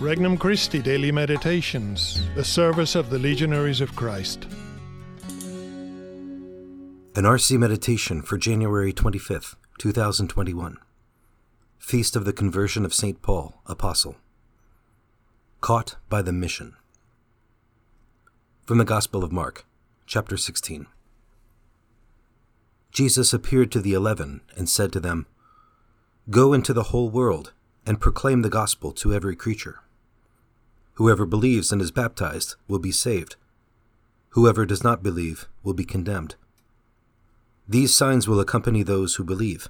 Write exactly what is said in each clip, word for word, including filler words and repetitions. Regnum Christi Daily Meditations, the service of the Legionaries of Christ. An R C Meditation for January twenty-fifth, twenty twenty-one. Feast of the Conversion of Saint Paul, Apostle. Caught by the Mission. From the Gospel of Mark, chapter sixteen. Jesus appeared to the eleven and said to them, "Go into the whole world and proclaim the gospel to every creature. Whoever believes and is baptized will be saved. Whoever does not believe will be condemned. These signs will accompany those who believe.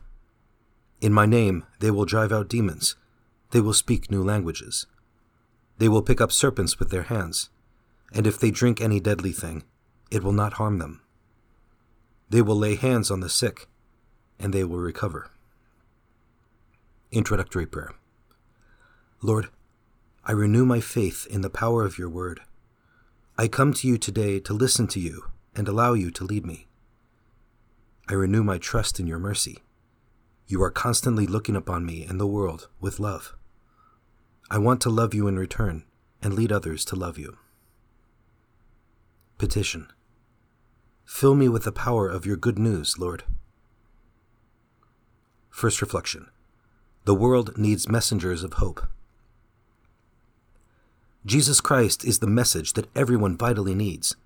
In my name they will drive out demons. They will speak new languages. They will pick up serpents with their hands, and if they drink any deadly thing, it will not harm them. They will lay hands on the sick, and they will recover." Introductory Prayer. Lord, I renew my faith in the power of your word. I come to you today to listen to you and allow you to lead me. I renew my trust in your mercy. You are constantly looking upon me and the world with love. I want to love you in return and lead others to love you. Petition. Fill me with the power of your good news, Lord. First reflection. The world needs messengers of hope. Jesus Christ is the message that everyone vitally needs.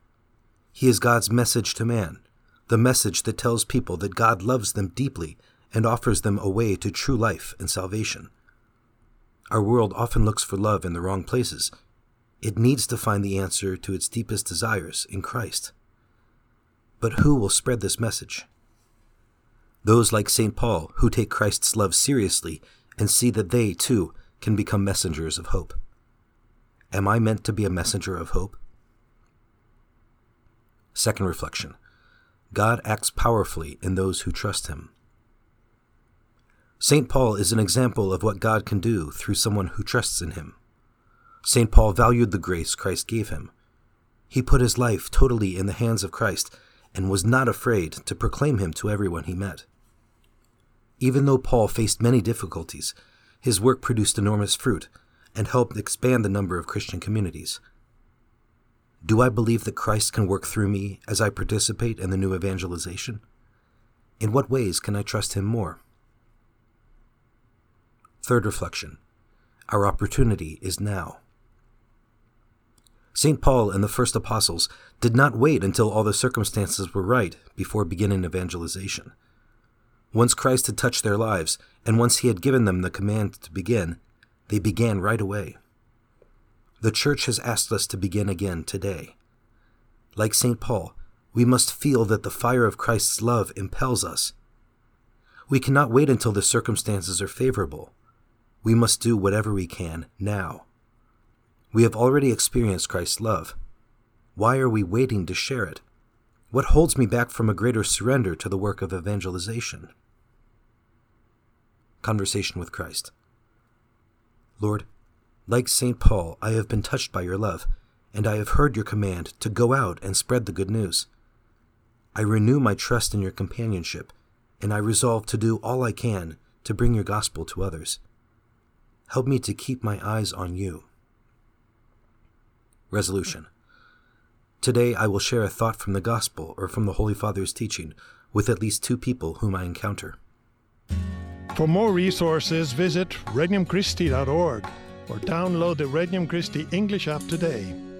He is God's message to man, the message that tells people that God loves them deeply and offers them a way to true life and salvation. Our world often looks for love in the wrong places. It needs to find the answer to its deepest desires in Christ. But who will spread this message? Those like Saint Paul who take Christ's love seriously and see that they, too, can become messengers of hope. Am I meant to be a messenger of hope? Second reflection. God acts powerfully in those who trust him. Saint Paul is an example of what God can do through someone who trusts in him. Saint Paul valued the grace Christ gave him. He put his life totally in the hands of Christ and was not afraid to proclaim him to everyone he met. Even though Paul faced many difficulties, his work produced enormous fruit and helped expand the number of Christian communities. Do I believe that Christ can work through me as I participate in the new evangelization? In what ways can I trust him more? Third reflection. Our opportunity is now. Saint Paul and the first apostles did not wait until all the circumstances were right before beginning evangelization. Once Christ had touched their lives, and once he had given them the command to begin, they began right away. The Church has asked us to begin again today. Like Saint Paul, we must feel that the fire of Christ's love impels us. We cannot wait until the circumstances are favorable. We must do whatever we can now. We have already experienced Christ's love. Why are we waiting to share it? What holds me back from a greater surrender to the work of evangelization? Conversation with Christ. Lord, like Saint Paul, I have been touched by your love, and I have heard your command to go out and spread the good news. I renew my trust in your companionship, and I resolve to do all I can to bring your gospel to others. Help me to keep my eyes on you. Resolution. Today I will share a thought from the Gospel or from the Holy Father's teaching with at least two people whom I encounter. For more resources, visit regnum christi dot org or download the Regnum Christi English app today.